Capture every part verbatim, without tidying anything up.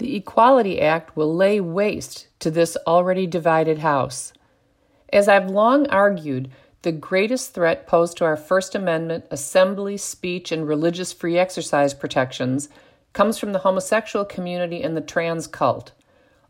The Equality Act will lay waste to this already divided house. As I've long argued, the greatest threat posed to our First Amendment assembly, speech, and religious free exercise protections comes from the homosexual community and the trans cult.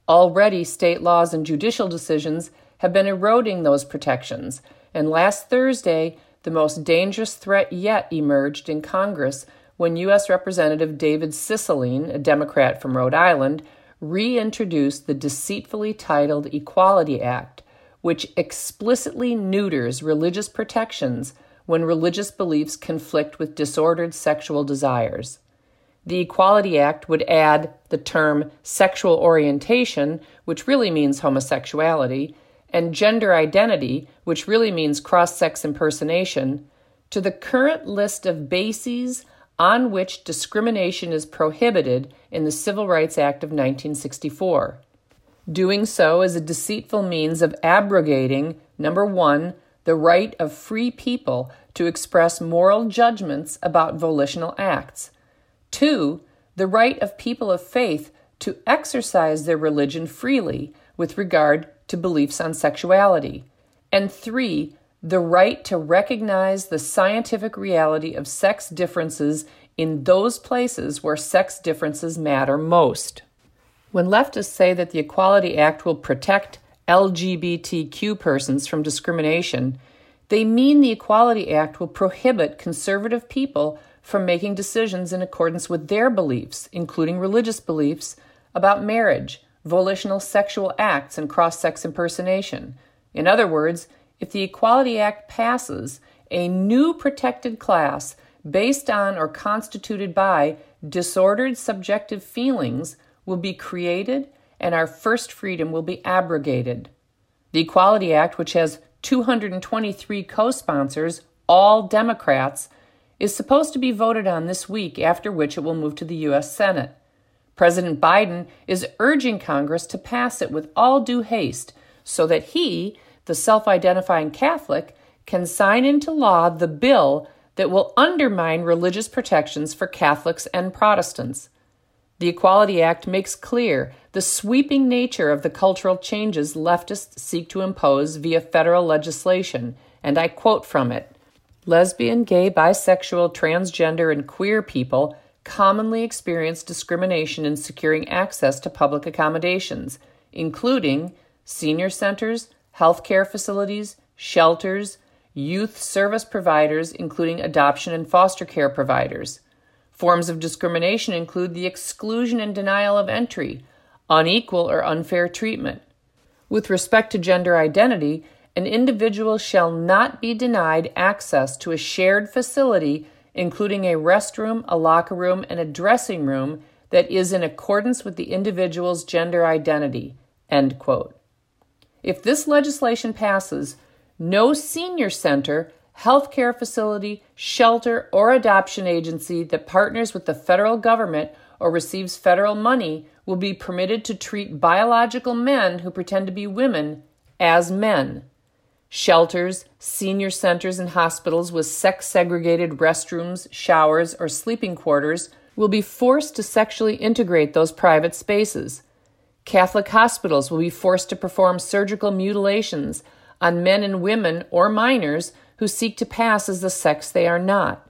Already, state laws and judicial decisions have been eroding those protections, and last Thursday, the most dangerous threat yet emerged in Congress when U S Representative David Cicilline, a Democrat from Rhode Island, reintroduced the deceitfully titled Equality Act, which explicitly neuters religious protections when religious beliefs conflict with disordered sexual desires. The Equality Act would add the term sexual orientation, which really means homosexuality, and gender identity, which really means cross-sex impersonation, to the current list of bases on which discrimination is prohibited in the Civil Rights Act of nineteen sixty-four. Doing so is a deceitful means of abrogating, number one, the right of free people to express moral judgments about volitional acts. Two, the right of people of faith to exercise their religion freely with regard to beliefs on sexuality. And three, the right to recognize the scientific reality of sex differences in those places where sex differences matter most. When leftists say that the Equality Act will protect L G B T Q persons from discrimination, they mean the Equality Act will prohibit conservative people from making decisions in accordance with their beliefs, including religious beliefs, about marriage, volitional sexual acts, and cross-sex impersonation. In other words, if the Equality Act passes, a new protected class based on or constituted by disordered subjective feelings will be created and our first freedom will be abrogated. The Equality Act, which has two hundred twenty-three co-sponsors, all Democrats, is supposed to be voted on this week, after which it will move to the U S Senate. President Biden is urging Congress to pass it with all due haste so that he, the self-identifying Catholic, can sign into law the bill that will undermine religious protections for Catholics and Protestants. The Equality Act makes clear the sweeping nature of the cultural changes leftists seek to impose via federal legislation, and I quote from it, "Lesbian, gay, bisexual, transgender, and queer people commonly experience discrimination in securing access to public accommodations, including senior centers, healthcare facilities, shelters, youth service providers, including adoption and foster care providers. Forms of discrimination include the exclusion and denial of entry, unequal or unfair treatment. With respect to gender identity, an individual shall not be denied access to a shared facility, including a restroom, a locker room, and a dressing room that is in accordance with the individual's gender identity." End quote. If this legislation passes, no senior center, healthcare facility, shelter, or adoption agency that partners with the federal government or receives federal money will be permitted to treat biological men who pretend to be women as men. Shelters, senior centers, and hospitals with sex-segregated restrooms, showers, or sleeping quarters will be forced to sexually integrate those private spaces. Catholic hospitals will be forced to perform surgical mutilations on men and women or minors who seek to pass as the sex they are not.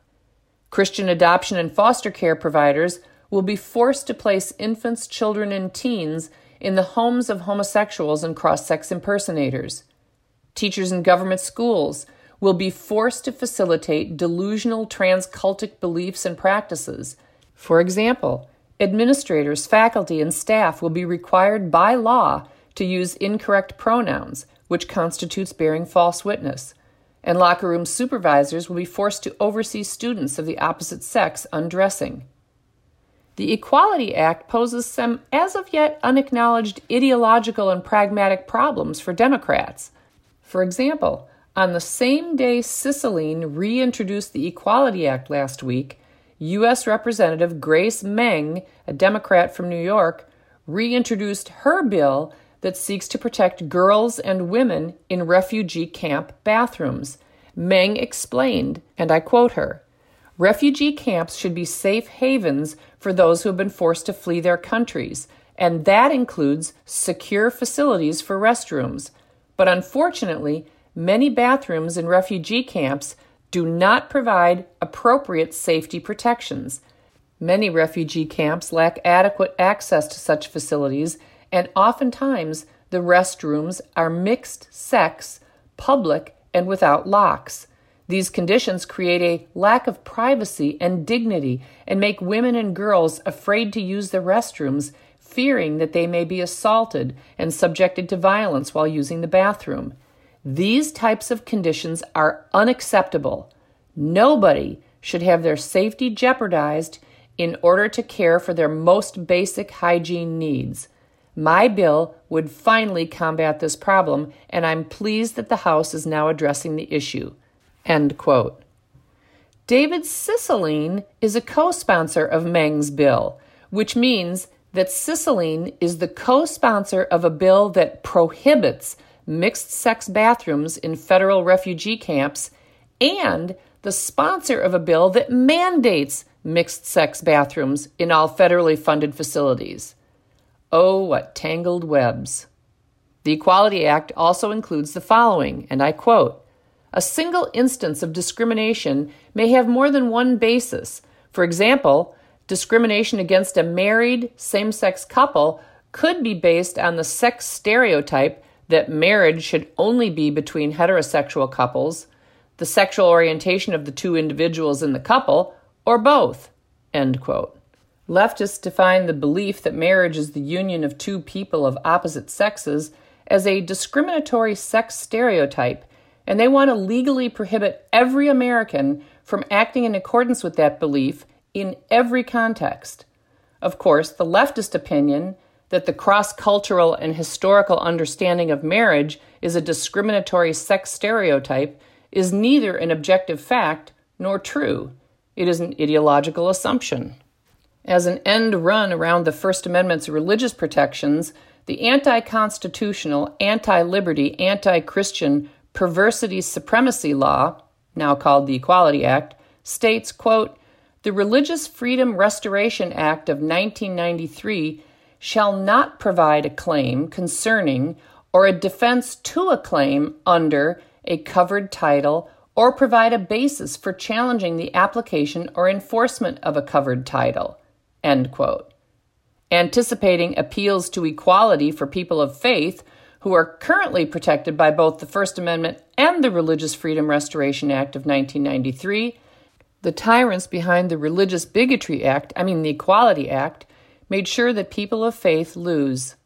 Christian adoption and foster care providers will be forced to place infants, children, and teens in the homes of homosexuals and cross-sex impersonators. Teachers in government schools will be forced to facilitate delusional transcultic beliefs and practices. For example, administrators, faculty, and staff will be required by law to use incorrect pronouns, which constitutes bearing false witness. And locker room supervisors will be forced to oversee students of the opposite sex undressing. The Equality Act poses some as-of-yet unacknowledged ideological and pragmatic problems for Democrats. For example, on the same day Cicilline reintroduced the Equality Act last week, U S Representative Grace Meng, a Democrat from New York, reintroduced her bill that seeks to protect girls and women in refugee camp bathrooms. Meng explained, and I quote her, "Refugee camps should be safe havens for those who have been forced to flee their countries, and that includes secure facilities for restrooms. But unfortunately, many bathrooms in refugee camps do not provide appropriate safety protections. Many refugee camps lack adequate access to such facilities, and oftentimes the restrooms are mixed-sex, public, and without locks. These conditions create a lack of privacy and dignity and make women and girls afraid to use the restrooms, fearing that they may be assaulted and subjected to violence while using the bathroom. These types of conditions are unacceptable. Nobody should have their safety jeopardized in order to care for their most basic hygiene needs. My bill would finally combat this problem, and I'm pleased that the House is now addressing the issue." End quote. David Cicilline is a co-sponsor of Meng's bill, which means that Cicilline is the co-sponsor of a bill that prohibits mixed-sex bathrooms in federal refugee camps and the sponsor of a bill that mandates mixed-sex bathrooms in all federally funded facilities. Oh, what tangled webs. The Equality Act also includes the following, and I quote, "A single instance of discrimination may have more than one basis. For example, discrimination against a married same-sex couple could be based on the sex stereotype that marriage should only be between heterosexual couples, the sexual orientation of the two individuals in the couple, or both." End quote. Leftists define the belief that marriage is the union of two people of opposite sexes as a discriminatory sex stereotype, and they want to legally prohibit every American from acting in accordance with that belief in every context. Of course, the leftist opinion that the cross-cultural and historical understanding of marriage is a discriminatory sex stereotype is neither an objective fact nor true. It is an ideological assumption. As an end run around the First Amendment's religious protections, the anti-constitutional, anti-liberty, anti-Christian perversity supremacy law, now called the Equality Act, states, quote, "The Religious Freedom Restoration Act of nineteen ninety-three shall not provide a claim concerning or a defense to a claim under a covered title or provide a basis for challenging the application or enforcement of a covered title." End quote. Anticipating appeals to equality for people of faith who are currently protected by both the First Amendment and the Religious Freedom Restoration Act of nineteen ninety-three, the tyrants behind the Religious Bigotry Act, I mean the Equality Act, made sure that people of faith lose.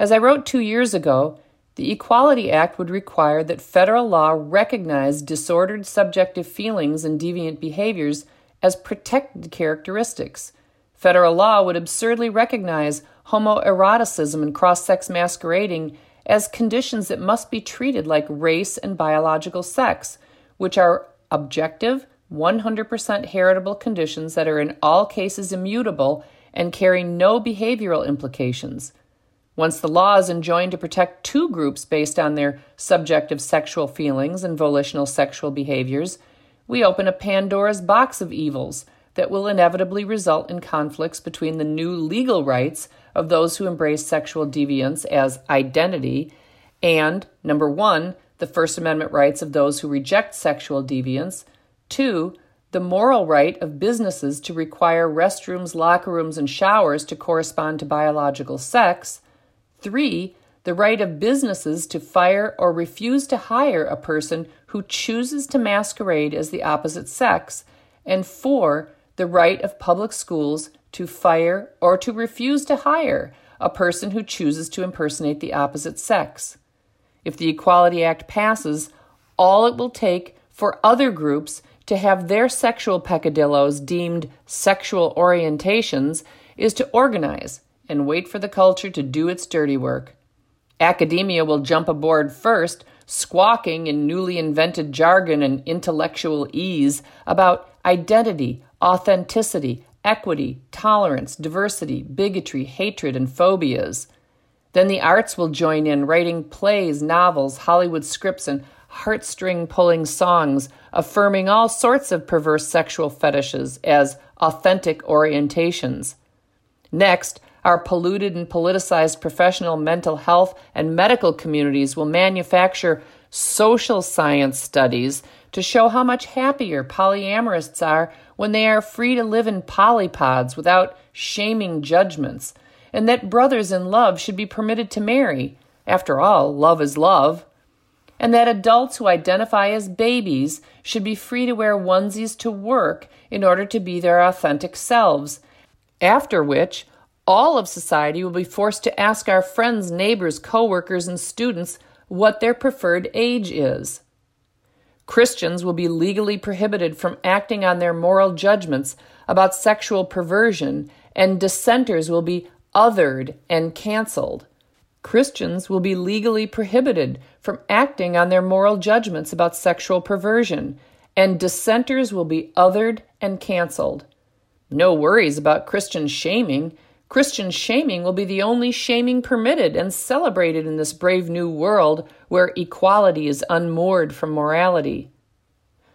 As I wrote two years ago, the Equality Act would require that federal law recognize disordered subjective feelings and deviant behaviors as protected characteristics. Federal law would absurdly recognize homoeroticism and cross-sex masquerading as conditions that must be treated like race and biological sex, which are objective, one hundred percent heritable conditions that are in all cases immutable and carry no behavioral implications. Once the law is enjoined to protect two groups based on their subjective sexual feelings and volitional sexual behaviors, we open a Pandora's box of evils that will inevitably result in conflicts between the new legal rights of those who embrace sexual deviance as identity and, number one, the First Amendment rights of those who reject sexual deviance, two, the moral right of businesses to require restrooms, locker rooms, and showers to correspond to biological sex, three, the right of businesses to fire or refuse to hire a person who chooses to masquerade as the opposite sex, and four, the right of public schools to fire or to refuse to hire a person who chooses to impersonate the opposite sex. If the Equality Act passes, all it will take for other groups to have their sexual peccadillos deemed sexual orientations is to organize and wait for the culture to do its dirty work. Academia will jump aboard first, squawking in newly invented jargon and intellectual ease about identity, authenticity, equity, tolerance, diversity, bigotry, hatred, and phobias. Then the arts will join in, writing plays, novels, Hollywood scripts, and heartstring-pulling songs affirming all sorts of perverse sexual fetishes as authentic orientations. Next, our polluted and politicized professional mental health and medical communities will manufacture social science studies to show how much happier polyamorists are when they are free to live in polypods without shaming judgments, and that brothers in love should be permitted to marry. After all, love is love. And that adults who identify as babies should be free to wear onesies to work in order to be their authentic selves, after which all of society will be forced to ask our friends, neighbors, coworkers, and students what their preferred age is. Christians will be legally prohibited from acting on their moral judgments about sexual perversion, and dissenters will be othered and canceled. Christians will be legally prohibited from acting on their moral judgments about sexual perversion, and dissenters will be othered and canceled. No worries about Christian shaming. Christian shaming will be the only shaming permitted and celebrated in this brave new world where equality is unmoored from morality.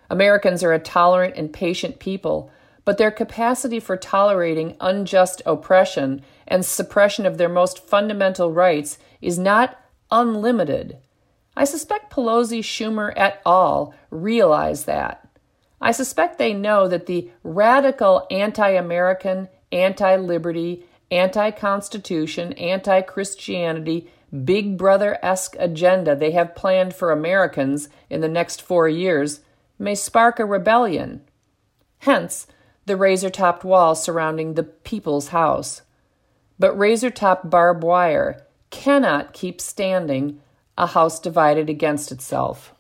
Americans are a tolerant and patient people, but their capacity for tolerating unjust oppression and suppression of their most fundamental rights is not unlimited. I suspect Pelosi, Schumer, et al. Realize that. I suspect they know that the radical anti-American, anti-liberty, anti-Constitution, anti-Christianity, Big Brother-esque agenda they have planned for Americans in the next four years may spark a rebellion. Hence, the razor-topped wall surrounding the People's House. But razor-topped barbed wire cannot keep standing, a house divided against itself.